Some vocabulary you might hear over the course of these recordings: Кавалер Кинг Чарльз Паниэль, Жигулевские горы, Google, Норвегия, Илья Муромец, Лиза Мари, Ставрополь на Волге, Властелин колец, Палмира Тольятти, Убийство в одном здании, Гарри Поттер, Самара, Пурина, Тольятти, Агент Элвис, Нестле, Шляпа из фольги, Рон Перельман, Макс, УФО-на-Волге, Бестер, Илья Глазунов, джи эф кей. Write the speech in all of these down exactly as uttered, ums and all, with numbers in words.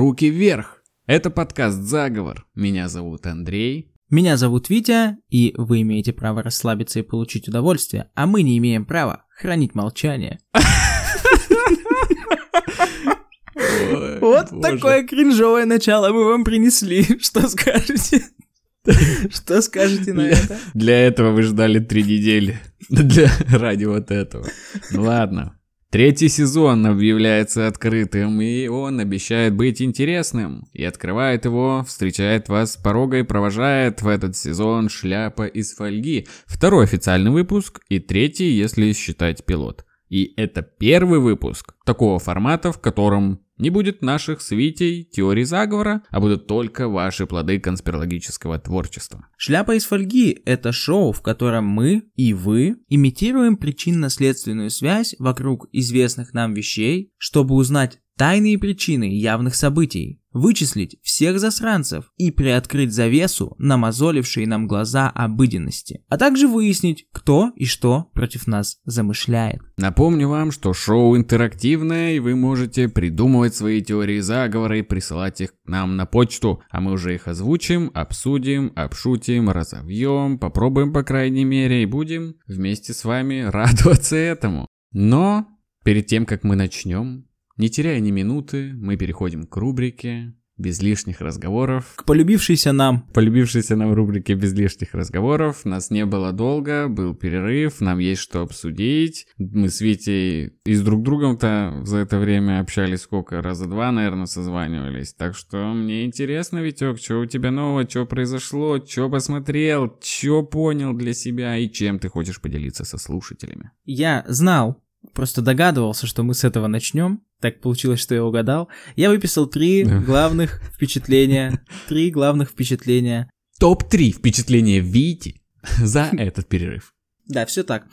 Руки вверх! Это подкаст «Заговор». Меня зовут Андрей. Меня зовут Витя, и вы имеете право расслабиться и получить удовольствие, а мы не имеем права хранить молчание. Вот такое кринжовое начало мы вам принесли. Что скажете? Что скажете на это? Для этого вы ждали три недели. Ради вот этого. Ладно. Третий сезон объявляется открытым, и он обещает быть интересным. И открывает его, встречает вас с порога и провожает в этот сезон «Шляпа из фольги». Второй официальный выпуск и третий, если считать пилот. И это первый выпуск такого формата, в котором не будет наших с Витей теорий заговора, а будут только ваши плоды конспирологического творчества. «Шляпа из фольги» — это шоу, в котором мы и вы имитируем причинно-следственную связь вокруг известных нам вещей, чтобы узнать тайные причины явных событий, вычислить всех засранцев и приоткрыть завесу, намозолившие нам глаза обыденности, а также выяснить, кто и что против нас замышляет. Напомню вам, что шоу интерактивное, и вы можете придумывать свои теории заговора и присылать их к нам на почту, а мы уже их озвучим, обсудим, обшутим, разовьем, попробуем по крайней мере и будем вместе с вами радоваться этому. Но перед тем, как мы начнем... Не теряя ни минуты, мы переходим к рубрике «Без лишних разговоров». К полюбившейся нам. Полюбившейся нам рубрике «Без лишних разговоров». Нас не было долго, был перерыв, нам есть что обсудить. Мы с Витей и с друг другом-то за это время общались сколько? Раза два, наверное, созванивались. Так что мне интересно, Витек, что у тебя нового, что произошло, что посмотрел, что понял для себя и чем ты хочешь поделиться со слушателями. Я знал, просто догадывался, что мы с этого начнем. Так получилось, что я угадал. Я выписал три главных впечатления. Три главных впечатления. Топ-три впечатления Вити за этот перерыв. Да, все так.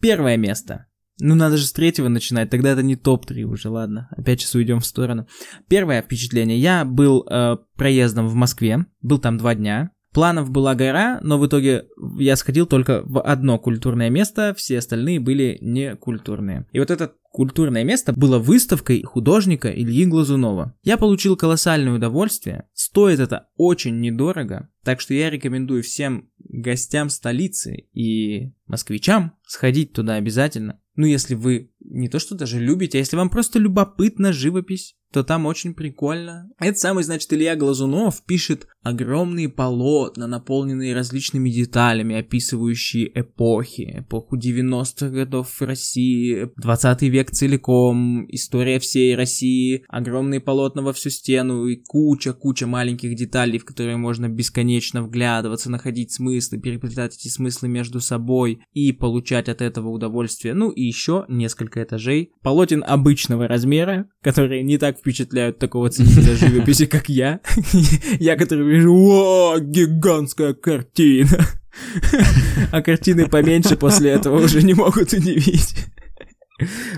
Первое место. Ну, надо же с третьего начинать. Тогда это не топ-три уже, ладно. Опять сейчас уйдем в сторону. Первое впечатление. Я был э, проездом в Москве. Был там два дня. Планов была гора, но в итоге я сходил только в одно культурное место, все остальные были некультурные. И вот это культурное место было выставкой художника Ильи Глазунова. Я получил колоссальное удовольствие, стоит это очень недорого, так что я рекомендую всем гостям столицы и москвичам сходить туда обязательно. Ну, если вы не то что даже любите, а если вам просто любопытна живопись, то там очень прикольно. Это самый, значит, Илья Глазунов пишет огромные полотна, наполненные различными деталями, описывающие эпохи. Эпоху девяностых годов в России, двадцатый век целиком, история всей России, огромные полотна во всю стену и куча-куча маленьких деталей, в которые можно бесконечно вглядываться, находить смыслы, переплетать эти смыслы между собой и получать от этого удовольствие. Ну и еще несколько этажей полотен обычного размера, которые не так впечатляют такого ценителя живописи, как я. Я, который вижу, о, гигантская картина. А картины поменьше после этого уже не могут удивить.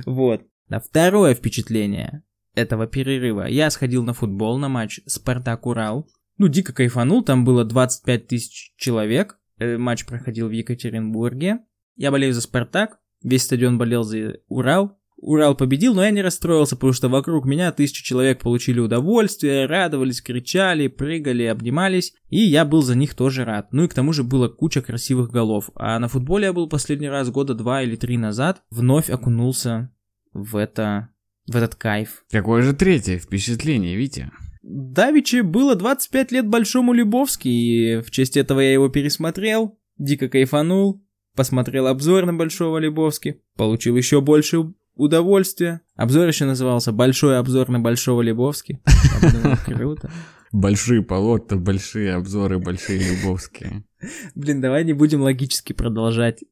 Вот. А второе впечатление этого перерыва. Я сходил на футбол, на матч «Спартак-Урал». Ну, дико кайфанул, там было двадцать пять тысяч человек. Матч проходил в Екатеринбурге. Я болею за «Спартак», весь стадион болел за «Урал». Урал победил, но я не расстроился, потому что вокруг меня тысячи человек получили удовольствие, радовались, кричали, прыгали, обнимались, и я был за них тоже рад. Ну и к тому же было куча красивых голов. А на футболе я был последний раз года два или три назад, вновь окунулся в это, в этот кайф. Какое же третье впечатление, Витя? Давичи было двадцать пять лет Большому Лебовски, и в честь этого я его пересмотрел, дико кайфанул, посмотрел обзор на Большого Лебовски, получил еще больше удовольствие. Обзор еще назывался «Большой обзор на Большого Лебовски». Круто. Большие полотна, большие обзоры, большие Лебовские. Блин, давай не будем логически продолжать.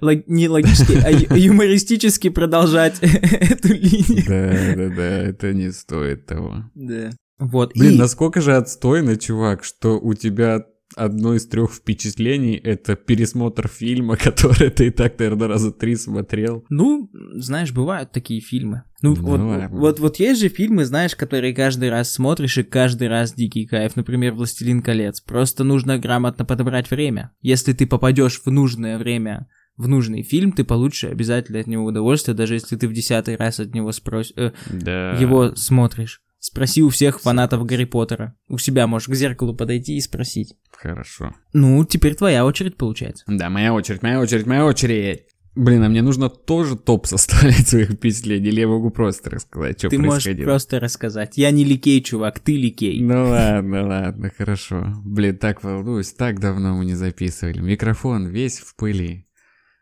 Лог... Не логически, а ю- юмористически продолжать эту линию. Да, да, да, это не стоит того. Да. Вот. Блин, и... насколько же отстойно, чувак, что у тебя... Одно из трех впечатлений — это пересмотр фильма, который ты и так, наверное, раза три смотрел. Ну, знаешь, бывают такие фильмы. Ну, вот, вот, вот есть же фильмы, знаешь, которые каждый раз смотришь, и каждый раз дикий кайф. Например, «Властелин колец». Просто нужно грамотно подобрать время. Если ты попадешь в нужное время, в нужный фильм, ты получишь обязательно от него удовольствие, даже если ты в десятый раз от него спрос... э, да. его смотришь. Спроси у всех фанатов Гарри Поттера. У себя можешь к зеркалу подойти и спросить. Хорошо. Ну, теперь твоя очередь получается. Да, моя очередь, моя очередь, моя очередь. Блин, а мне нужно тоже топ составить своих впечатлений, или я могу просто рассказать, что ты происходило? Ты можешь просто рассказать. Я не ликей, чувак, ты ликей. Ну ладно, ладно, хорошо. Блин, так волнуюсь, так давно мы не записывали. Микрофон весь в пыли.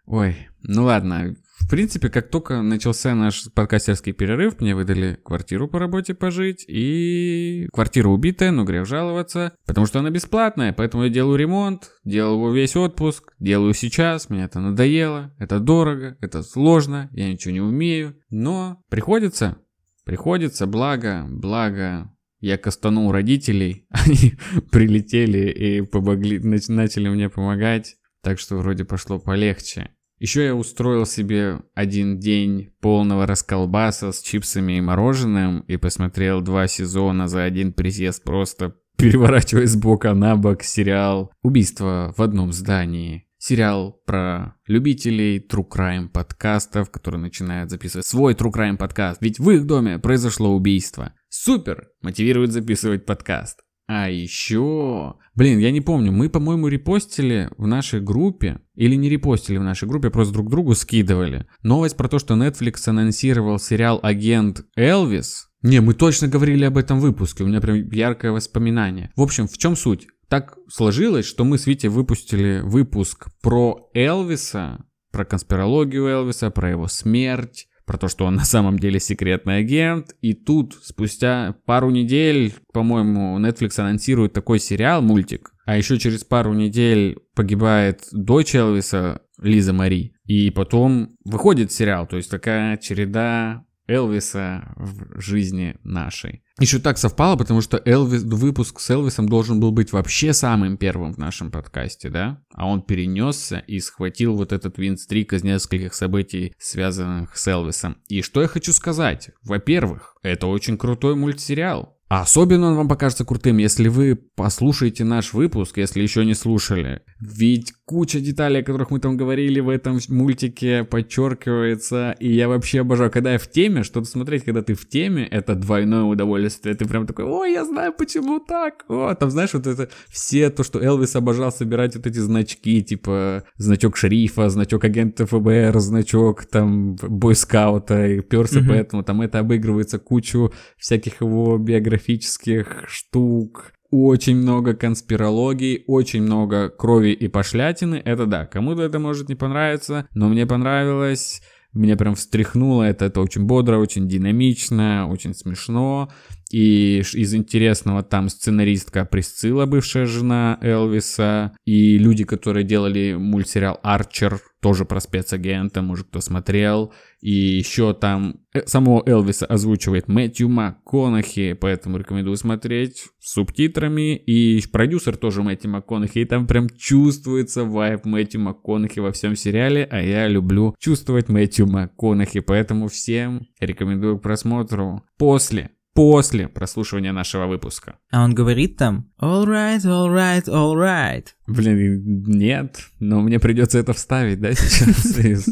Ой, ну ладно. В принципе, как только начался наш подкастерский перерыв, мне выдали квартиру по работе пожить, и квартира убитая, но грех жаловаться, потому что она бесплатная, поэтому я делаю ремонт, делал его весь отпуск, делаю сейчас, мне это надоело, это дорого, это сложно, я ничего не умею, но приходится, приходится, благо, благо... Я кастанул родителей, они прилетели и помогли, начали мне помогать, так что вроде пошло полегче. Еще я устроил себе один день полного расколбаса с чипсами и мороженым и посмотрел два сезона за один присест, просто переворачивая с бока на бок сериал «Убийство в одном здании». Сериал про любителей True Crime подкастов, которые начинают записывать свой True Crime подкаст. Ведь в их доме произошло убийство. Супер! Мотивирует записывать подкаст. А еще... Блин, я не помню, мы, по-моему, репостили в нашей группе, или не репостили в нашей группе, просто друг другу скидывали. Новость про то, что Netflix анонсировал сериал «Агент Элвис». Не, мы точно говорили об этом выпуске, у меня прям яркое воспоминание. В общем, в чем суть? Так сложилось, что мы с Витей выпустили выпуск про Элвиса, про конспирологию Элвиса, про его смерть, про то, что он на самом деле секретный агент. И тут, спустя пару недель, по-моему, Netflix анонсирует такой сериал, мультик. А еще через пару недель погибает дочь Элвиса, Лиза Мари. И потом выходит сериал. То есть такая череда Элвиса в жизни нашей. Еще так совпало, потому что Элвис, выпуск с Элвисом должен был быть вообще самым первым в нашем подкасте, да? А он перенесся и схватил вот этот винстрик из нескольких событий, связанных с Элвисом. И что я хочу сказать? Во-первых, это очень крутой мультсериал. А особенно он вам покажется крутым, если вы послушаете наш выпуск, если еще не слушали. Ведь куча деталей, о которых мы там говорили в этом мультике, подчеркивается. И я вообще обожаю, когда я в теме, что-то смотреть, когда ты в теме, это двойное удовольствие. Ты прям такой, ой, я знаю, почему так. О, там, знаешь, вот это все, то, что Элвис обожал собирать вот эти значки, типа значок шерифа, значок агента ФБР, значок там бойскаута и перса, mm-hmm. поэтому там это обыгрывается кучу всяких его биографий, графических штук, очень много конспирологий, очень много крови и пошлятины. Это да, кому-то это может не понравиться, но мне понравилось, меня прям встряхнуло, это, это очень бодро, очень динамично, очень смешно. И из интересного там сценаристка Присцилла, бывшая жена Элвиса, и люди, которые делали мультсериал «Арчер», тоже про спецагента, может, кто смотрел. И еще там самого Элвиса озвучивает Мэтью Макконахи, поэтому рекомендую смотреть с субтитрами. И продюсер тоже Мэтью Макконахи, и там прям чувствуется вайб Мэтью Макконахи во всем сериале, а я люблю чувствовать Мэтью Макконахи, поэтому всем рекомендую к просмотру после. После прослушивания нашего выпуска. А он говорит там «All right, all right, all right». Блин, нет, но мне придется это вставить, да, сейчас?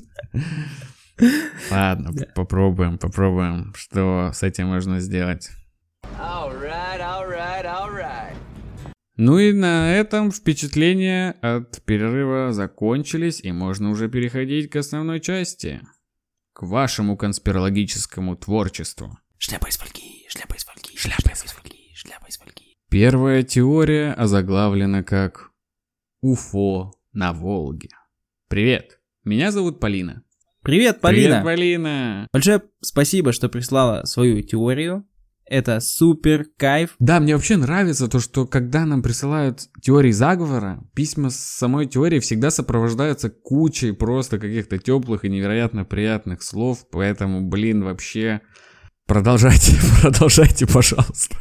Ладно, попробуем, попробуем, что с этим можно сделать. All right, all right, all right. Ну и на этом впечатления от перерыва закончились, и можно уже переходить к основной части. К вашему конспирологическому творчеству. Шляпа из фольги. Шляпа из фольги, шляпа из фольги, шляпа из фольги. Первая теория озаглавлена как «УФО на Волге». Привет, меня зовут Полина. Привет, Полина. Привет, Полина. Большое спасибо, что прислала свою теорию. Это супер кайф. Да, мне вообще нравится то, что когда нам присылают теории заговора, письма с самой теорией всегда сопровождаются кучей просто каких-то теплых и невероятно приятных слов. Поэтому, блин, вообще... Продолжайте, продолжайте, пожалуйста.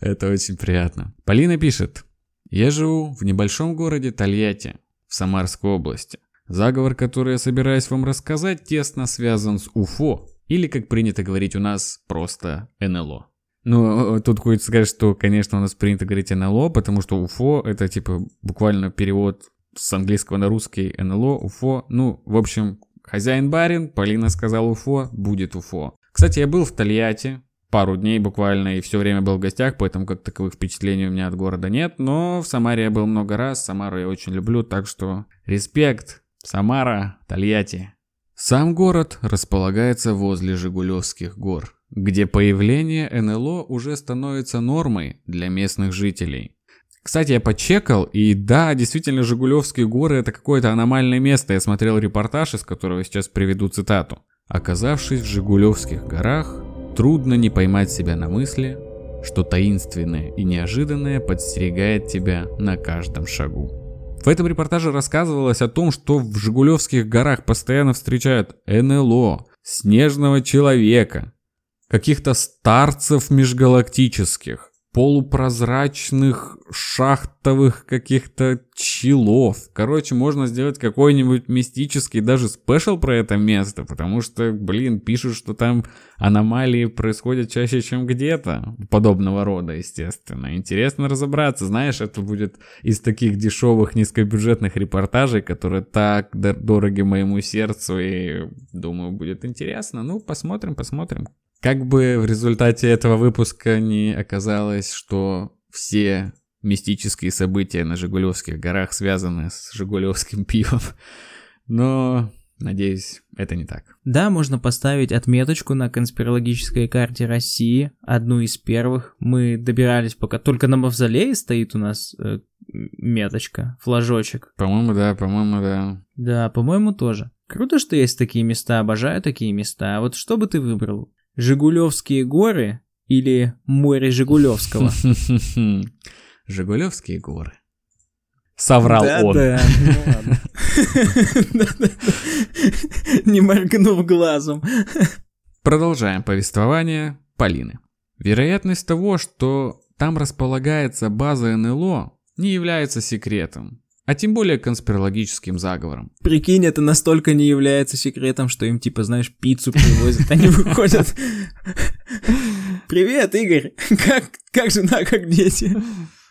Это очень приятно. Полина пишет. Я живу в небольшом городе Тольятти, в Самарской области. Заговор, который я собираюсь вам рассказать, тесно связан с УФО. Или, как принято говорить у нас, просто НЛО. Ну, тут хочется сказать, что, конечно, у нас принято говорить НЛО, потому что УФО это, типа, буквально перевод с английского на русский НЛО, УФО. Ну, в общем, хозяин-барин, Полина сказала УФО, будет УФО. Кстати, я был в Тольятти, пару дней буквально и все время был в гостях, поэтому как таковых впечатлений у меня от города нет. Но в Самаре я был много раз, Самару я очень люблю, так что респект, Самара, Тольятти. Сам город располагается возле Жигулевских гор, где появление эн эл о уже становится нормой для местных жителей. Кстати, я почекал, и да, действительно, Жигулевские горы — это какое-то аномальное место. Я смотрел репортаж, из которого сейчас приведу цитату. Оказавшись в Жигулевских горах, трудно не поймать себя на мысли, что таинственное и неожиданное подстерегает тебя на каждом шагу. В этом репортаже рассказывалось о том, что в Жигулевских горах постоянно встречают эн эл о, снежного человека, каких-то старцев межгалактических, полупрозрачных шахтовых каких-то чилов. Короче, можно сделать какой-нибудь мистический даже спешл про это место, потому что, блин, пишут, что там аномалии происходят чаще, чем где-то. Подобного рода, естественно. Интересно разобраться. Знаешь, это будет из таких дешевых низкобюджетных репортажей, которые так дороги моему сердцу, и, думаю, будет интересно. Ну, посмотрим, посмотрим. Как бы в результате этого выпуска не оказалось, что все мистические события на Жигулевских горах связаны с жигулевским пивом, но, надеюсь, это не так. Да, можно поставить отметочку на конспирологической карте России, одну из первых. Мы добирались пока, только на мавзолее стоит у нас э, меточка, флажочек. По-моему, да, по-моему, да. Да, по-моему, тоже. Круто, что есть такие места, обожаю такие места. А вот что бы ты выбрал? Жигулевские горы или море Жигулевского? Жигулевские горы. Соврал да, он. Да, ну ладно. Не моргнув глазом. Продолжаем повествование Полины. Вероятность того, что там располагается база эн эл о, не является секретом, а тем более конспирологическим заговором. Прикинь, это настолько не является секретом, что им, типа, знаешь, пиццу привозят, они выходят. Привет, Игорь, как, как жена, как дети?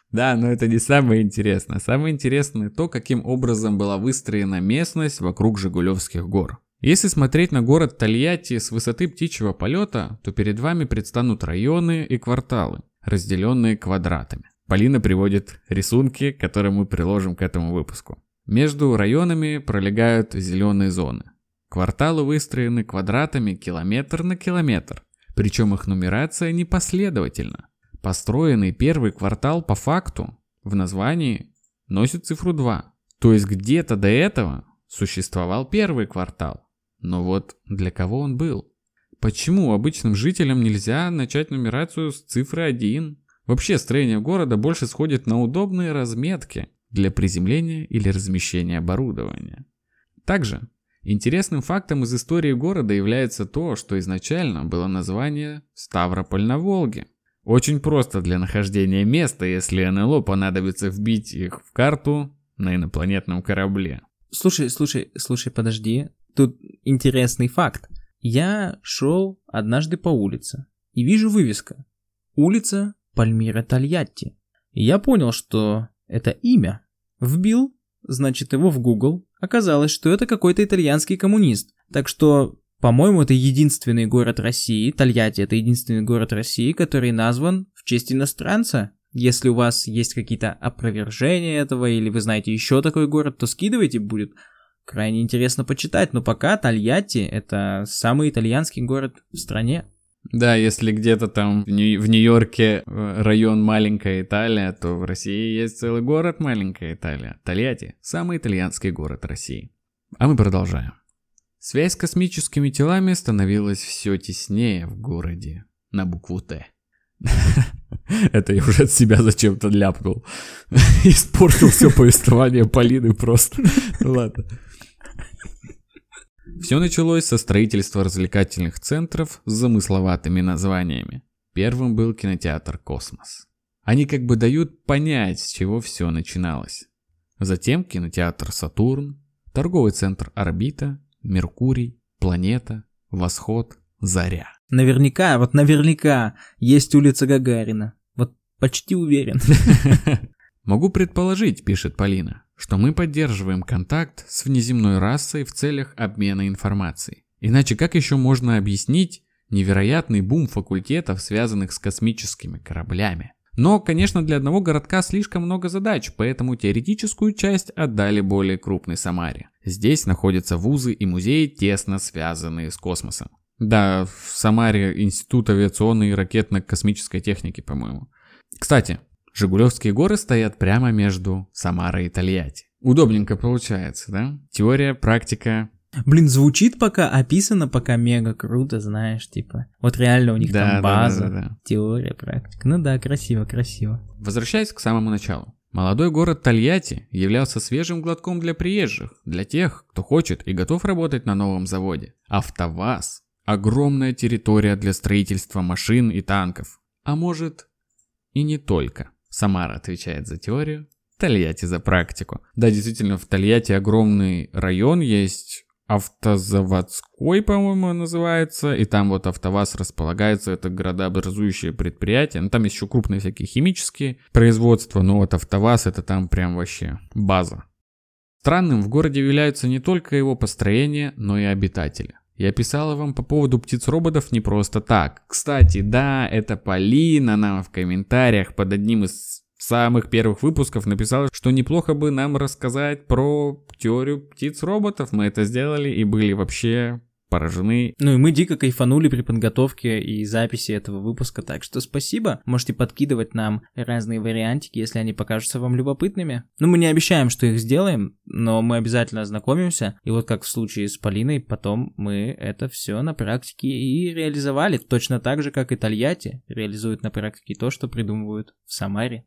Да, но это не самое интересное. Самое интересное то, каким образом была выстроена местность вокруг Жигулевских гор. Если смотреть на город Тольятти с высоты птичьего полета, то перед вами предстанут районы и кварталы, разделенные квадратами. Полина приводит рисунки, которые мы приложим к этому выпуску. Между районами пролегают зеленые зоны. Кварталы выстроены квадратами километр на километр, причем их нумерация непоследовательна. Построенный первый квартал по факту в названии носит цифру два. То есть где-то до этого существовал первый квартал. Но вот для кого он был? Почему обычным жителям нельзя начать нумерацию с цифры один? Вообще, строение города больше сходит на удобные разметки для приземления или размещения оборудования. Также интересным фактом из истории города является то, что изначально было название «Ставрополь на Волге». Очень просто для нахождения места, если эн эл о понадобится вбить их в карту на инопланетном корабле. Слушай, слушай, слушай, подожди. Тут интересный факт. Я шел однажды по улице и вижу вывеска. Улица Пальмира Тольятти. Я понял, что это имя. Вбил, значит, его в Google. Оказалось, что это какой-то итальянский коммунист. Так что, по-моему, это единственный город России, Тольятти — это единственный город России, который назван в честь иностранца. Если у вас есть какие-то опровержения этого, или вы знаете еще такой город, то скидывайте, будет крайне интересно почитать. Но пока Тольятти — это самый итальянский город в стране. Да, если где-то там в Нью-Йорке район Маленькая Италия, то в России есть целый город Маленькая Италия. Тольятти – самый итальянский город России. А мы продолжаем. Связь с космическими телами становилась все теснее в городе на букву «Т». Это я уже от себя зачем-то ляпнул. Испортил все повествование Полины просто. Ладно. Все началось со строительства развлекательных центров с замысловатыми названиями. Первым был кинотеатр «Космос». Они как бы дают понять, с чего все начиналось. Затем кинотеатр «Сатурн», торговый центр «Орбита», «Меркурий», «Планета», «Восход», «Заря». Наверняка, вот наверняка есть улица Гагарина. Вот почти уверен. Могу предположить, пишет Полина, что мы поддерживаем контакт с внеземной расой в целях обмена информацией. Иначе как еще можно объяснить невероятный бум факультетов, связанных с космическими кораблями. Но, конечно, для одного городка слишком много задач, поэтому теоретическую часть отдали более крупной Самаре. Здесь находятся вузы и музеи, тесно связанные с космосом. Да, в Самаре Институт авиационной и ракетно-космической техники, по-моему. Кстати, Жигулевские горы стоят прямо между Самарой и Тольятти. Удобненько получается, да? Теория, практика. Блин, звучит пока, описано пока мега круто, знаешь, типа. Вот реально у них да, там база, да, да, да, да. Теория, практика. Ну да, красиво, красиво. Возвращаясь к самому началу. Молодой город Тольятти являлся свежим глотком для приезжих, для тех, кто хочет и готов работать на новом заводе. АвтоВАЗ. Огромная территория для строительства машин и танков. А может, и не только. Самара отвечает за теорию, Тольятти за практику. Да, действительно, в Тольятти огромный район есть... Автозаводской, по-моему, называется, и там вот АвтоВАЗ располагается, это городообразующее предприятие, ну там есть еще крупные всякие химические производства, но вот АвтоВАЗ это там прям вообще база. Странным в городе являются не только его построение, но и обитатели. Я писала вам по поводу птиц-роботов не просто так. Кстати, да, это Полина нам в комментариях под одним из самых первых выпусков написала, что неплохо бы нам рассказать про теорию птиц-роботов. Мы это сделали и были вообще поражены. Ну и мы дико кайфанули при подготовке и записи этого выпуска, так что спасибо. Можете подкидывать нам разные вариантики, если они покажутся вам любопытными. Ну мы не обещаем, что их сделаем, но мы обязательно ознакомимся. И вот как в случае с Полиной, потом мы это все на практике и реализовали. Точно так же, как и Тольятти реализуют на практике то, что придумывают в Самаре.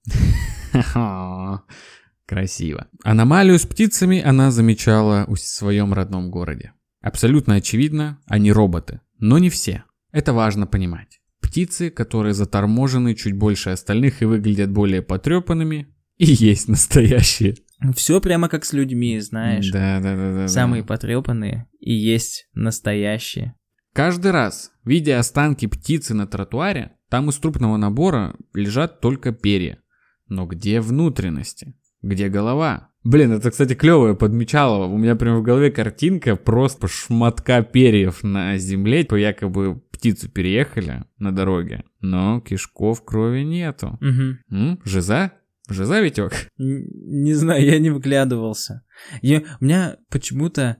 Красиво. Аномалию с птицами она замечала в своем родном городе. Абсолютно очевидно, они роботы, но не все. Это важно понимать. Птицы, которые заторможены чуть больше остальных и выглядят более потрепанными, и есть настоящие. Все прямо как с людьми, знаешь. Да, да, да, да. Самые да. потрепанные и есть настоящие. Каждый раз, видя останки птицы на тротуаре, там из трупного набора лежат только перья. Но где внутренности? Где голова? Блин, это, кстати, клевое подмечало. У меня прям в голове картинка просто шматка перьев на земле. Якобы птицу переехали на дороге, но кишков крови нету. Угу. М? Жиза? Жиза, Витёк? Не, не знаю, я не выглядывался. Я, у меня почему-то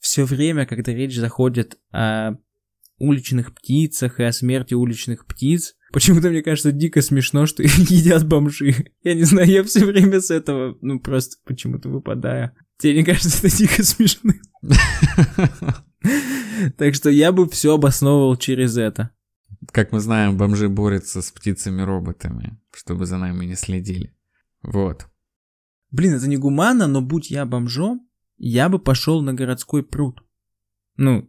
все время, когда речь заходит о уличных птицах и о смерти уличных птиц, почему-то мне кажется дико смешно, что едят бомжи. Я не знаю, я все время с этого, ну, просто почему-то выпадаю. Тебе не кажется это дико смешно? Так что я бы все обосновывал через это. Как мы знаем, бомжи борются с птицами-роботами, чтобы за нами не следили. Вот. Блин, это не гуманно, но будь я бомжом, я бы пошел на городской пруд. Ну,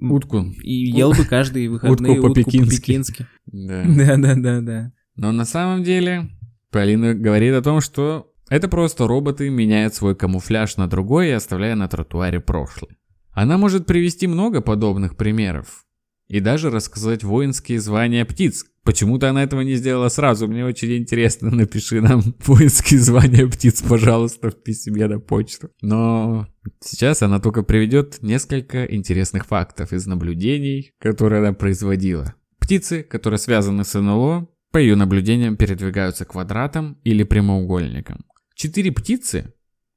утку. И ел бы каждые выходные утку по-пекински. Да-да-да-да. Но на самом деле Полина говорит о том, что это просто роботы меняют свой камуфляж на другой и оставляя на тротуаре прошлое. Она может привести много подобных примеров и даже рассказать воинские звания птиц. Почему-то она этого не сделала сразу. Мне очень интересно. Напиши нам воинские звания птиц, пожалуйста, в письме на почту. Но сейчас она только приведет несколько интересных фактов из наблюдений, которые она производила. Птицы, которые связаны с НЛО, по ее наблюдениям передвигаются квадратом или прямоугольником. Четыре птицы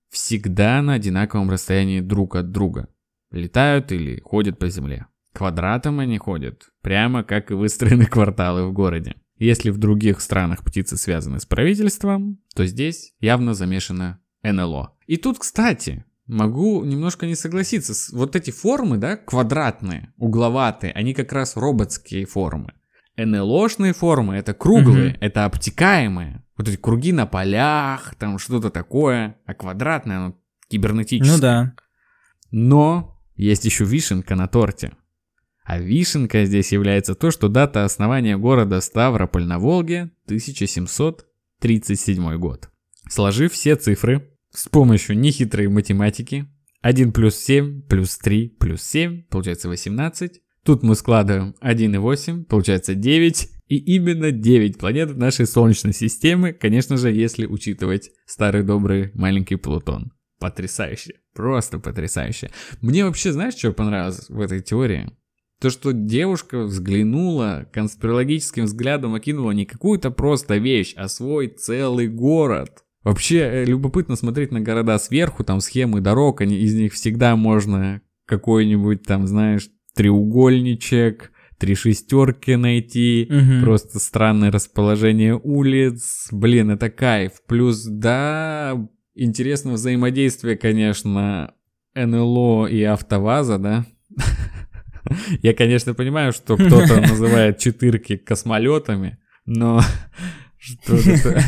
всегда на одинаковом расстоянии друг от друга. Летают или ходят по земле. Квадратом они ходят, прямо как и выстроены кварталы в городе. Если в других странах птицы связаны с правительством, то здесь явно замешано НЛО. И тут, кстати, могу немножко не согласиться. Вот эти формы, да, квадратные, угловатые, они как раз роботские формы. НЛОшные формы, это круглые, mm-hmm. это обтекаемые. Вот эти круги на полях, там что-то такое. А квадратное, оно кибернетическое. Ну да. Но есть еще вишенка на торте. А вишенка здесь является то, что дата основания города Ставрополь на Волге тысяча семьсот тридцать седьмой год. Сложив все цифры с помощью нехитрой математики, один плюс семь плюс три плюс семь, получается восемнадцать. Тут мы складываем один и восемь, получается девять. И именно девять планет нашей Солнечной системы, конечно же, если учитывать старый добрый маленький Плутон. Потрясающе, просто потрясающе. Мне вообще, знаешь, что понравилось в этой теории? То, что девушка взглянула, конспирологическим взглядом окинула не какую-то просто вещь, а свой целый город. Вообще, любопытно смотреть на города сверху, там схемы дорог, они, из них всегда можно какой-нибудь там, знаешь, треугольничек, три шестерки найти, угу. Просто странное расположение улиц, блин, это кайф. Плюс, да, интересное взаимодействие, конечно, эн эл о и АвтоВАЗа, да? Я, конечно, понимаю, что кто-то называет четырки космолетами, но что-то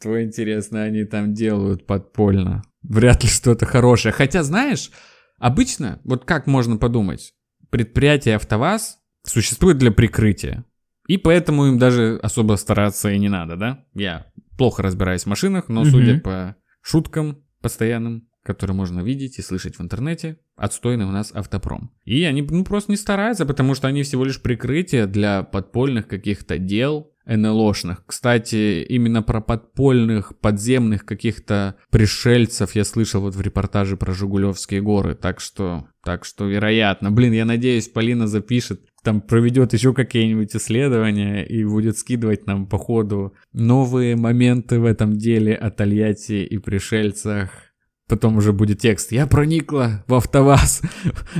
то интересно они там делают подпольно. Вряд ли что-то хорошее. Хотя, знаешь, обычно, вот как можно подумать, предприятие АвтоВАЗ существует для прикрытия, и поэтому им даже особо стараться и не надо, да? Я плохо разбираюсь в машинах, но, судя по шуткам постоянным, которые можно видеть и слышать в интернете, отстойный у нас автопром. И они ну, просто не стараются, потому что они всего лишь прикрытие для подпольных каких-то дел эн эл о-шных. Кстати, именно про подпольных, подземных каких-то пришельцев я слышал вот в репортаже про Жигулевские горы. Так что, так что вероятно. Блин, я надеюсь, Полина запишет, там проведет еще какие-нибудь исследования и будет скидывать нам по ходу новые моменты в этом деле о Тольятти и пришельцах. Потом уже будет текст. Я проникла в АвтоВАЗ,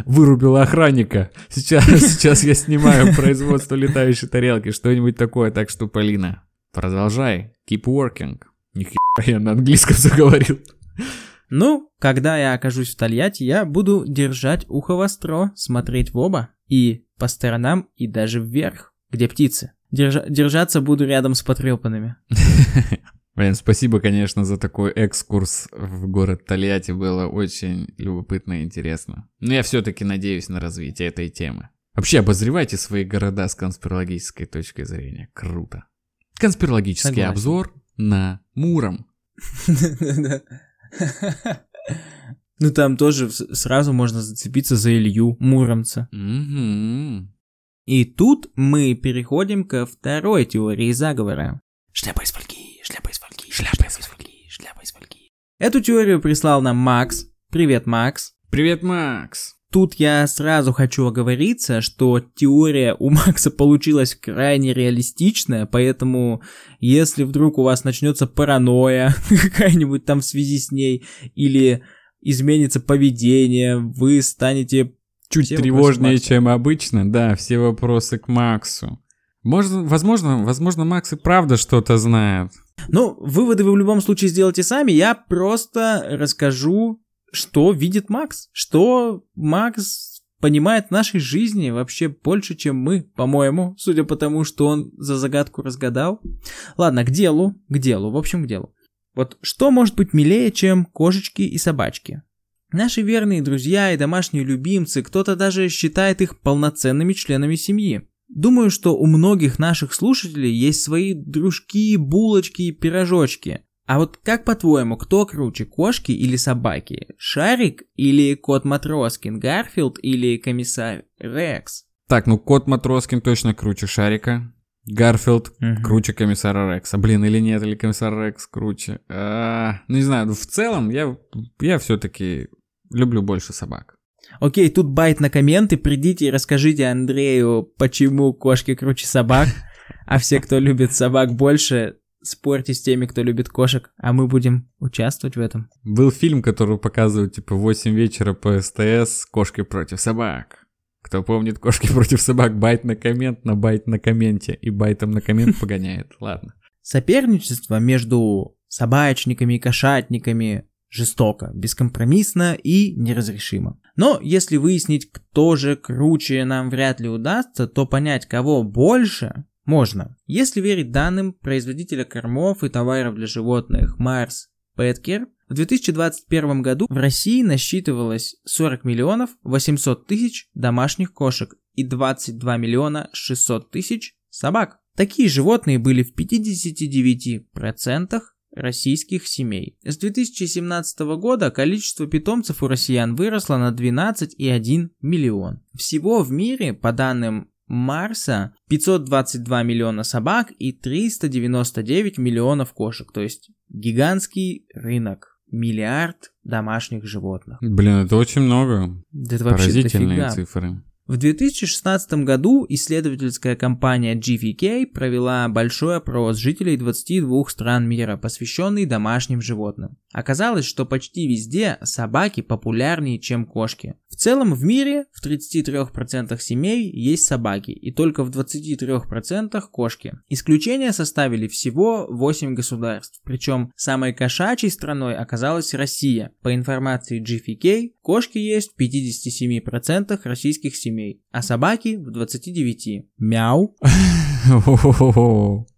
вырубила охранника. Сейчас, сейчас я снимаю производство летающей тарелки. Что-нибудь такое. Так что, Полина, продолжай. Keep working. Нихера я на английском заговорил. Ну, когда я окажусь в Тольятти, я буду держать ухо востро, смотреть в оба. И по сторонам, и даже вверх, где птицы. Держа- держаться буду рядом с потрепанными. Блин, спасибо, конечно, за такой экскурс в город Тольятти, было очень любопытно и интересно. Но я все-таки надеюсь на развитие этой темы. Вообще, обозревайте свои города с конспирологической точки зрения, круто. Конспирологический Согласен. Обзор на Муром. Ну там тоже сразу можно зацепиться за Илью Муромца. И тут мы переходим ко второй теории заговора. Шляпа из фольги, шляпа из фольги, шляпа из фольги, шляпа из фольги. Эту теорию прислал нам Макс. Привет, Макс. Привет, Макс. Тут я сразу хочу оговориться, что теория у Макса получилась крайне реалистичная, поэтому если вдруг у вас начнется паранойя какая-нибудь там в связи с ней, или изменится поведение, вы станете чуть тревожнее, чем обычно. Да, все вопросы к Максу. Можно, возможно, возможно, Макс и правда что-то знает. Ну, выводы вы в любом случае сделайте сами. Я просто расскажу, что видит Макс. Что Макс понимает в нашей жизни вообще больше, чем мы, по-моему. Судя по тому, что он за загадку разгадал. Ладно, к делу, к делу, в общем, к делу. Вот что может быть милее, чем кошечки и собачки? Наши верные друзья и домашние любимцы, кто-то даже считает их полноценными членами семьи. Думаю, что у многих наших слушателей есть свои дружки, булочки и пирожочки. А вот как по-твоему, кто круче, кошки или собаки? Шарик или кот Матроскин? Гарфилд или комиссар Рекс? Так, ну кот Матроскин точно круче Шарика. Гарфилд uh-huh. круче комиссара Рекса. Блин, или нет, или комиссар Рекс круче. А-а-а. Ну не знаю, в целом я, я все-таки люблю больше собак. Окей, тут байт на комменты, придите и расскажите Андрею, почему кошки круче собак, а все, кто любит собак больше, спорьте с теми, кто любит кошек, а мы будем участвовать в этом. Был фильм, который показывают типа в восемь вечера по СТС «Кошки против собак». Кто помнит «Кошки против собак», байт на коммент, на байт на комменте, и байтом на коммент погоняет, ладно. Соперничество между собачниками и кошатниками жестоко, бескомпромиссно и неразрешимо. Но если выяснить, кто же круче, нам вряд ли удастся, то понять, кого больше, можно. Если верить данным производителя кормов и товаров для животных Mars Petcare, в две тысячи двадцать первом году в России насчитывалось сорок миллионов восемьсот тысяч домашних кошек и двадцать два миллиона шестьсот тысяч собак. Такие животные были в пятьдесят девять процентов российских семей. С две тысячи семнадцатого года количество питомцев у россиян выросло на двенадцать целых один миллион. Всего в мире, по данным Марса, пятьсот двадцать два миллиона собак и триста девяносто девять миллионов кошек. То есть гигантский рынок. Миллиард домашних животных. Блин, это очень много. Да это вообще поразительные дофига. Цифры. В две тысячи шестнадцатом году исследовательская компания джи эф кей провела большой опрос жителей двадцати двух стран мира, посвященный домашним животным. Оказалось, что почти везде собаки популярнее, чем кошки. В целом в мире в тридцати трёх процентах семей есть собаки и только в двадцати трёх процентах кошки. Исключение составили всего восемь государств, причем самой кошачьей страной оказалась Россия. По информации джи эф кей, кошки есть в пятидесяти семи процентах российских семей, а собаки в двадцати девяти процентах. Мяу.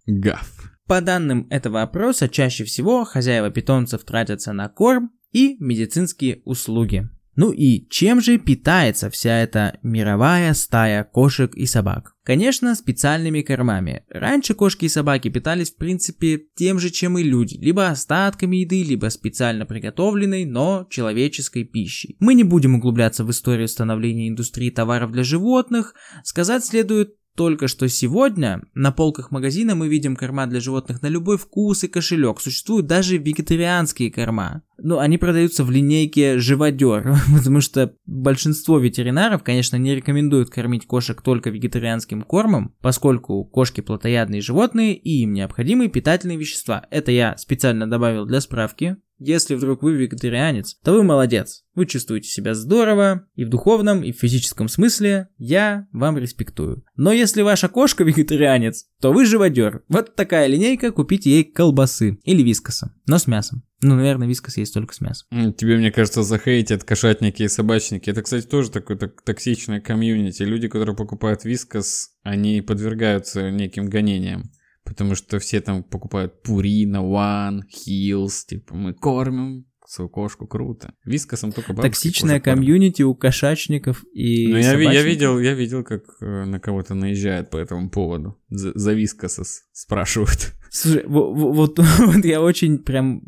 Гав. По данным этого опроса, чаще всего хозяева питомцев тратятся на корм и медицинские услуги. Ну и чем же питается вся эта мировая стая кошек и собак? Конечно, специальными кормами. Раньше кошки и собаки питались в принципе тем же, чем и люди, либо остатками еды, либо специально приготовленной, но человеческой пищей. Мы не будем углубляться в историю становления индустрии товаров для животных. Сказать следует только, что сегодня на полках магазина мы видим корма для животных на любой вкус и кошелек. Существуют даже вегетарианские корма. Ну, они продаются в линейке «Живодер», потому что большинство ветеринаров, конечно, не рекомендуют кормить кошек только вегетарианским кормом, поскольку кошки плотоядные животные и им необходимы питательные вещества. Это я специально добавил для справки. Если вдруг вы вегетарианец, то вы молодец. Вы чувствуете себя здорово и в духовном, и в физическом смысле. Я вам респектую. Но если ваша кошка вегетарианец, то вы живодер. Вот такая линейка, купите ей колбасы или вискаса, но с мясом. Ну, наверное, вискас есть только с мясом. Тебе, мне кажется, захейтят кошатники и собачники. Это, кстати, тоже такое так, токсичное комьюнити. Люди, которые покупают вискас, они подвергаются неким гонениям. Потому что все там покупают Пурина, Ван, Hills, типа мы кормим свою кошку, круто. Вискасом только бабушки. Токсичное комьюнити у кошачников и ну, собачников. Я, я, видел, я видел, как на кого-то наезжают по этому поводу. За, за вискаса спрашивают. Слушай, вот, вот, вот я очень прям,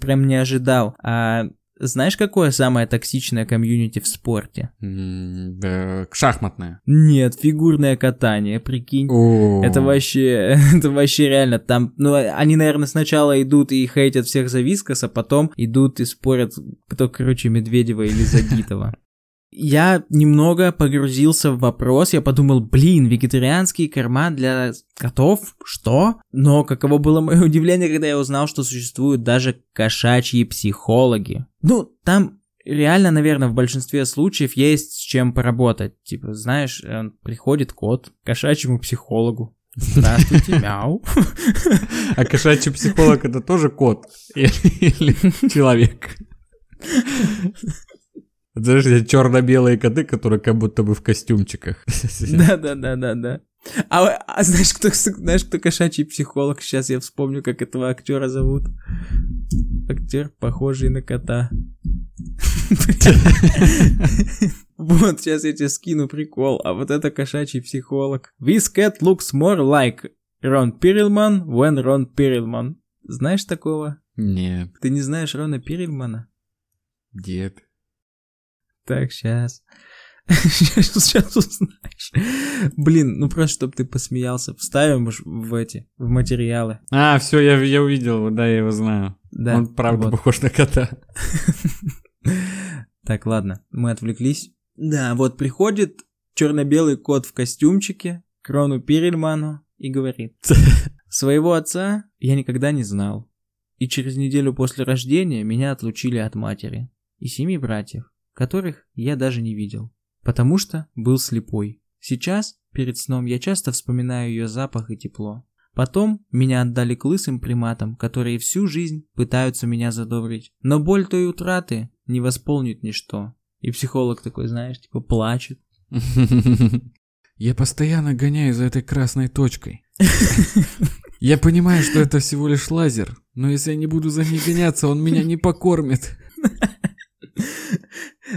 прям не ожидал. А знаешь, какое самое токсичное комьюнити в спорте? Да, шахматное. Нет, фигурное катание, прикинь. О-о-о. Это вообще, это вообще реально. Там, ну, они, наверное, сначала идут и хейтят всех за вискас, а потом идут и спорят, кто круче, Медведева или Загитова. Я немного погрузился в вопрос, я подумал, блин, вегетарианские корма для котов? Что? Но каково было мое удивление, когда я узнал, что существуют даже кошачьи психологи. Ну, там реально, наверное, в большинстве случаев есть с чем поработать. Типа, знаешь, приходит кот к кошачьему психологу. Здравствуйте, мяу. А кошачий психолог это тоже кот? Или человек? Знаешь, эти черно-белые коты, которые как будто бы в костюмчиках. Да-да-да-да-да. А, а знаешь, кто, знаешь, кто кошачий психолог? Сейчас я вспомню, как этого актера зовут. Актер, похожий на кота. Вот, сейчас я тебе скину прикол. А вот это кошачий психолог. This cat looks more like Ron Perelman when Ron Perelman. Знаешь такого? Нет. Ты не знаешь Рона Перельмана? Нет. Так, сейчас. Сейчас узнаешь. Блин, ну просто, чтобы ты посмеялся. Вставим уж в эти, в материалы. А, все, я, я увидел, да, я его знаю. Да, он правда вот. Похож на кота. Так, ладно, мы отвлеклись. Да, вот приходит черно-белый кот в костюмчике к Рону Перельману и говорит. Своего отца я никогда не знал. И через неделю после рождения меня отлучили от матери и семи братьев, которых я даже не видел, потому что был слепой. Сейчас, перед сном, я часто вспоминаю ее запах и тепло. Потом меня отдали к лысым приматам, которые всю жизнь пытаются меня задобрить. Но боль той утраты не восполнит ничто. И психолог такой, знаешь, типа плачет. Я постоянно гоняю за этой красной точкой. Я понимаю, что это всего лишь лазер, но если я не буду за ней гоняться, он меня не покормит.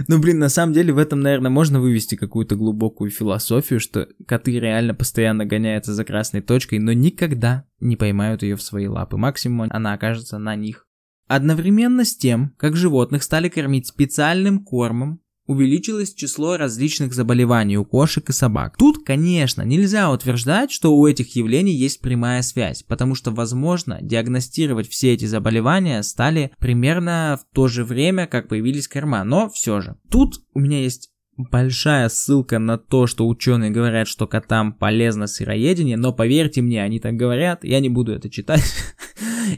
Ну, блин, на самом деле в этом, наверное, можно вывести какую-то глубокую философию, что коты реально постоянно гоняются за красной точкой, но никогда не поймают ее в свои лапы. Максимум она окажется на них. Одновременно с тем, как животных стали кормить специальным кормом, увеличилось число различных заболеваний у кошек и собак. Тут, конечно, нельзя утверждать, что у этих явлений есть прямая связь, потому что, возможно, диагностировать все эти заболевания стали примерно в то же время, как появились корма, но все же. Тут у меня есть Большая ссылка на то, что ученые говорят, что котам полезно сыроедение, но поверьте мне, они так говорят, я не буду это читать.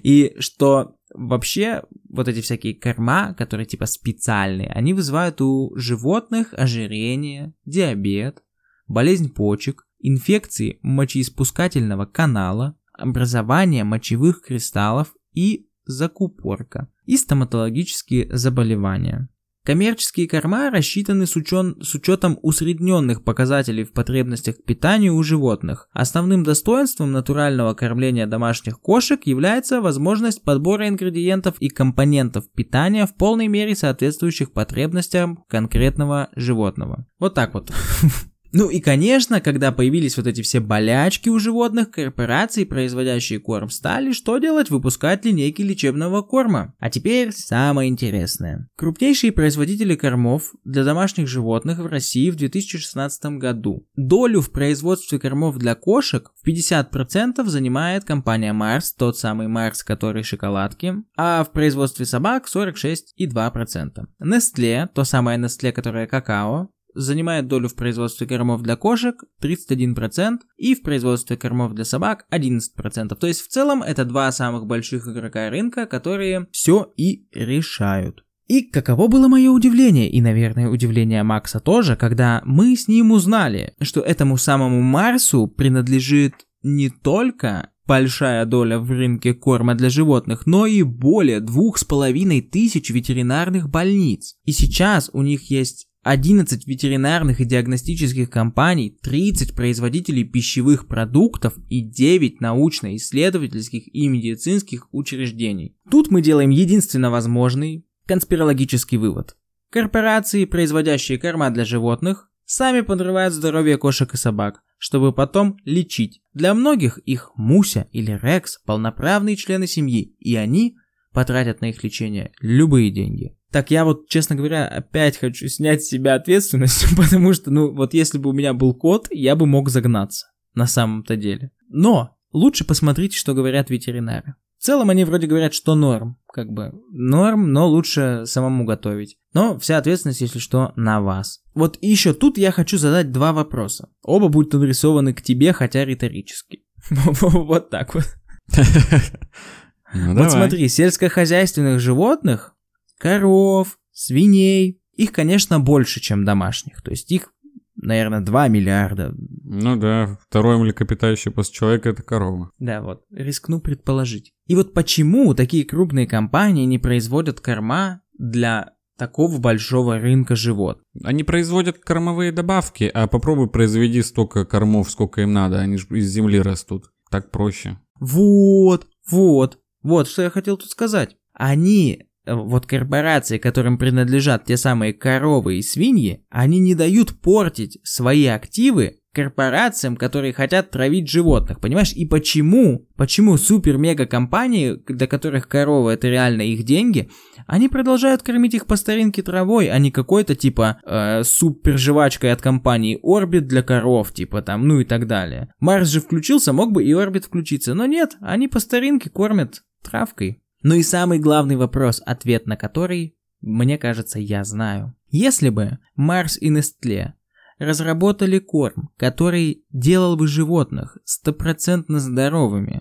И что вообще вот эти всякие корма, которые типа специальные, они вызывают у животных ожирение, диабет, болезнь почек, инфекции мочеиспускательного канала, образование мочевых кристаллов и закупорка, и стоматологические заболевания. Коммерческие корма рассчитаны с, учен... с учетом усредненных показателей в потребностях к питанию у животных. Основным достоинством натурального кормления домашних кошек является возможность подбора ингредиентов и компонентов питания в полной мере соответствующих потребностям конкретного животного. Вот так вот. Ну и, конечно, когда появились вот эти все болячки у животных, корпорации, производящие корм, стали что делать? Выпускать линейки лечебного корма. А теперь самое интересное. Крупнейшие производители кормов для домашних животных в России в две тысячи шестнадцатом году. Долю в производстве кормов для кошек в пятьдесят процентов занимает компания Марс, тот самый Марс, который шоколадки, а в производстве собак сорок шесть целых два процента. Нестле, то самое Нестле, которое какао, занимает долю в производстве кормов для кошек тридцать один процент и в производстве кормов для собак одиннадцать процентов. То есть в целом это два самых больших игрока рынка, которые все и решают. И каково было мое удивление, и, наверное, удивление Макса тоже, когда мы с ним узнали, что этому самому Марсу принадлежит не только большая доля в рынке корма для животных, но и более двух с половиной тысяч ветеринарных больниц. И сейчас у них есть одиннадцать ветеринарных и диагностических компаний, тридцать производителей пищевых продуктов и девять научно-исследовательских и медицинских учреждений. Тут мы делаем единственно возможный конспирологический вывод. Корпорации, производящие корма для животных, сами подрывают здоровье кошек и собак, чтобы потом лечить. Для многих их Муся или Рекс – полноправные члены семьи, и они потратят на их лечение любые деньги. Так я вот, честно говоря, опять хочу снять с себя ответственность, потому что, ну, вот если бы у меня был кот, я бы мог загнаться, на самом-то деле. Но лучше посмотрите, что говорят ветеринары. В целом они вроде говорят, что норм, как бы, норм, но лучше самому готовить. Но вся ответственность, если что, на вас. Вот еще тут я хочу задать два вопроса. Оба будут адресованы к тебе, хотя риторически. Вот так вот. Вот смотри, сельскохозяйственных животных, коров, свиней, их, конечно, больше, чем домашних. То есть их, наверное, два миллиарда. Ну да, второе млекопитающее после человека – это корова. Да, вот, рискну предположить. И вот почему такие крупные компании не производят корма для такого большого рынка животных? Они производят кормовые добавки, а попробуй произведи столько кормов, сколько им надо, они же из земли растут. Так проще. Вот, вот, вот, что я хотел тут сказать. Они... Вот корпорации, которым принадлежат те самые коровы и свиньи, они не дают портить свои активы корпорациям, которые хотят травить животных, понимаешь? И почему, почему супер-мега-компании, для которых коровы это реально их деньги, они продолжают кормить их по старинке травой, а не какой-то типа э, супер-жвачкой от компании Орбит для коров, типа там, ну и так далее. Марс же включился, мог бы и Орбит включиться, но нет, они по старинке кормят травкой. Ну и самый главный вопрос, ответ на который, мне кажется, я знаю. Если бы Марс и Нестле разработали корм, который делал бы животных стопроцентно здоровыми,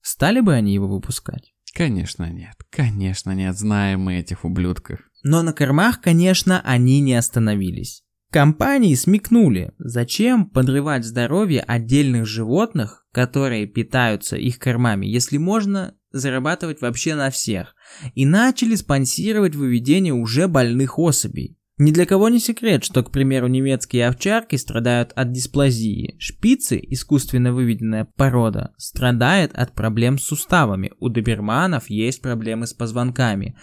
стали бы они его выпускать? Конечно нет, конечно нет, знаем мы этих ублюдков. Но на кормах, конечно, они не остановились. Компании смекнули, зачем подрывать здоровье отдельных животных, которые питаются их кормами, если можно зарабатывать вообще на всех, и начали спонсировать выведение уже больных особей. Ни для кого не секрет, что, к примеру, немецкие овчарки страдают от дисплазии, шпицы, искусственно выведенная порода, страдает от проблем с суставами, у доберманов есть проблемы с позвонками.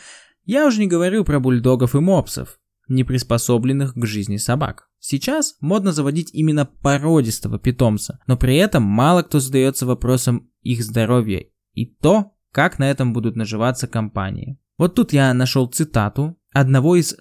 Я уже не говорю про бульдогов и мопсов, не приспособленных к жизни собак. Сейчас модно заводить именно породистого питомца, но при этом мало кто задается вопросом их здоровья и то, как на этом будут наживаться компании. Вот тут я нашел цитату одного из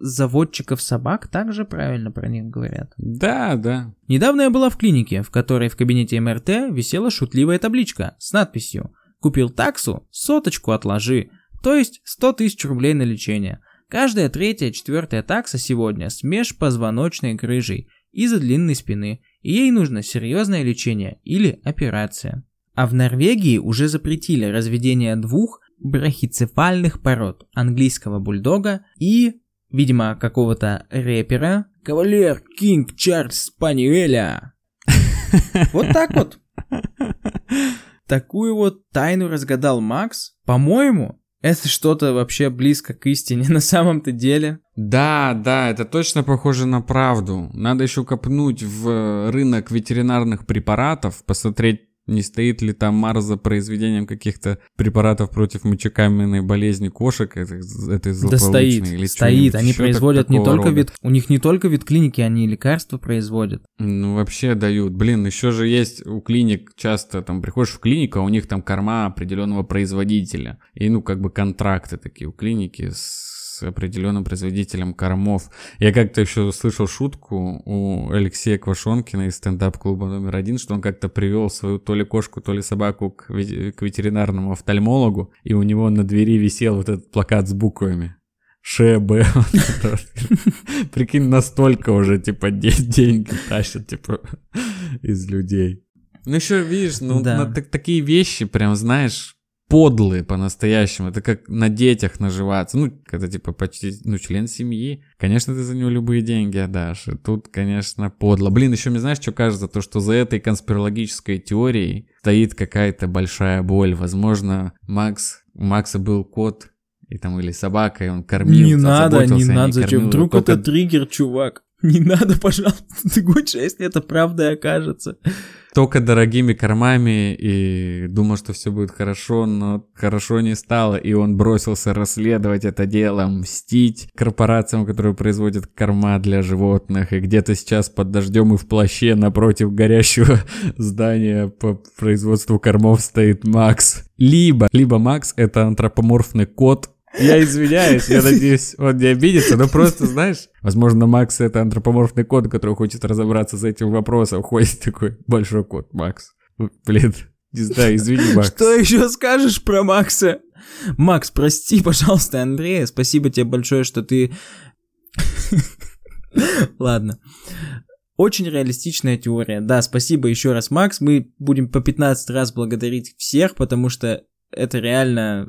заводчиков собак, также правильно про них говорят. Да, да. Недавно я была в клинике, в которой в кабинете эм эр тэ висела шутливая табличка с надписью «Купил таксу, соточку отложи», то есть сто тысяч рублей на лечение. Каждая третья, четвертая такса сегодня с межпозвоночной грыжей из-за длинной спины, и ей нужно серьезное лечение или операция. А в Норвегии уже запретили разведение двух брахицефальных пород: английского бульдога и, видимо, какого-то рэпера Кавалер Кинг Чарльз Паниэля. Вот так вот. Такую вот тайну разгадал Макс. По-моему, это что-то вообще близко к истине на самом-то деле. Да, да, это точно похоже на правду. Надо еще копнуть в рынок ветеринарных препаратов, посмотреть, не стоит ли там Марс за произведением каких-то препаратов против мочекаменной болезни кошек этой, этой злополучной. Да, стоит, стоит. Они производят не только вет... У них не только ветклиники, они и лекарства производят. Ну, вообще дают. Блин, еще же есть у клиник часто, там, приходишь в клинику, а у них там корма определенного производителя. И, ну, как бы контракты такие у клиники с... с определенным производителем кормов. Я как-то еще слышал шутку у Алексея Квашонкина из стендап-клуба номер один, что он как-то привел свою то ли кошку, то ли собаку к ветеринарному офтальмологу, и у него на двери висел вот этот плакат с буквами Ш Б. Прикинь, настолько уже, типа, деньги тащат, типа, из людей. Ну еще, видишь, ну такие вещи, прям, знаешь, подлые по-настоящему. Это как на детях наживаться. Ну, когда типа почти, ну, член семьи. Конечно, ты за него любые деньги отдашь. И тут, конечно, подло. Блин, еще мне знаешь, что кажется? То, что за этой конспирологической теорией стоит какая-то большая боль. Возможно, Макс, у Макса был кот и там или собака, и он кормил. Не надо, не надо. Зачем? Вдруг только... это триггер, чувак. Не надо, пожалуйста, ты гуча, если это правда окажется. Только дорогими кормами и думал, что все будет хорошо, но хорошо не стало. И он бросился расследовать это дело, мстить корпорациям, которые производят корма для животных. И где-то сейчас под дождем и в плаще напротив горящего здания по производству кормов стоит Макс. Либо, либо Макс — это антропоморфный кот. Я извиняюсь, я надеюсь, он не обидится, но просто, знаешь, возможно, Макс — это антропоморфный кот, который хочет разобраться с этим вопросом, ходит такой большой кот Макс. Блин, не знаю, извини, Макс. Что еще скажешь про Макса? Макс, прости, пожалуйста, Андрея, спасибо тебе большое, что ты... Ладно. Очень реалистичная теория. Да, спасибо еще раз, Макс. Мы будем по пятнадцать раз благодарить всех, потому что это реально...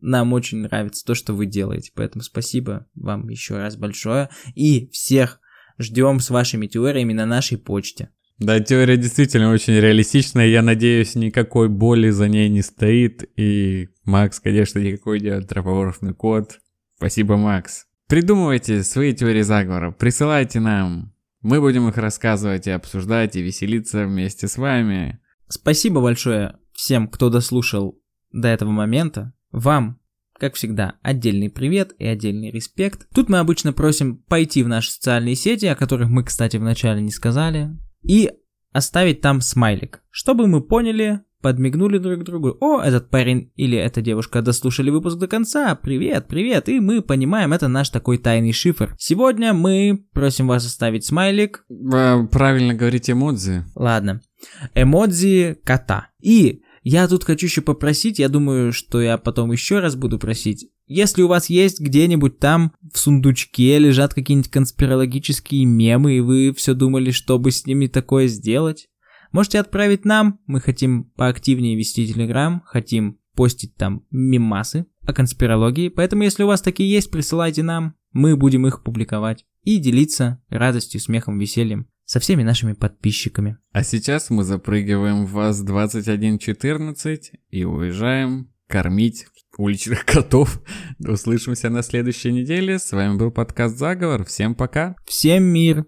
Нам очень нравится то, что вы делаете, поэтому спасибо вам еще раз большое. И всех ждем с вашими теориями на нашей почте. Да, теория действительно очень реалистичная. Я надеюсь, никакой боли за ней не стоит. И Макс, конечно, никакой не антропоморфный кот. Спасибо, Макс. Придумывайте свои теории заговора, присылайте нам. Мы будем их рассказывать и обсуждать, и веселиться вместе с вами. Спасибо большое всем, кто дослушал до этого момента. Вам, как всегда, отдельный привет и отдельный респект. Тут мы обычно просим пойти в наши социальные сети, о которых мы, кстати, вначале не сказали, и оставить там смайлик, чтобы мы поняли, подмигнули друг другу. О, этот парень или эта девушка дослушали выпуск до конца. Привет, привет. И мы понимаем, это наш такой тайный шифр. Сегодня мы просим вас оставить смайлик. Правильно говорить эмодзи. Ладно. Эмодзи кота. И... Я тут хочу еще попросить, я думаю, что я потом еще раз буду просить. Если у вас есть где-нибудь там в сундучке лежат какие-нибудь конспирологические мемы, и вы все думали, что бы с ними такое сделать, можете отправить нам. Мы хотим поактивнее вести Телеграм, хотим постить там мемасы о конспирологии. Поэтому, если у вас такие есть, присылайте нам. Мы будем их публиковать и делиться радостью, смехом, весельем со всеми нашими подписчиками. А сейчас мы запрыгиваем в ВАЗ двадцать один четырнадцать и уезжаем кормить уличных котов. Услышимся на следующей неделе. С вами был подкаст «Заговор». Всем пока. Всем мир.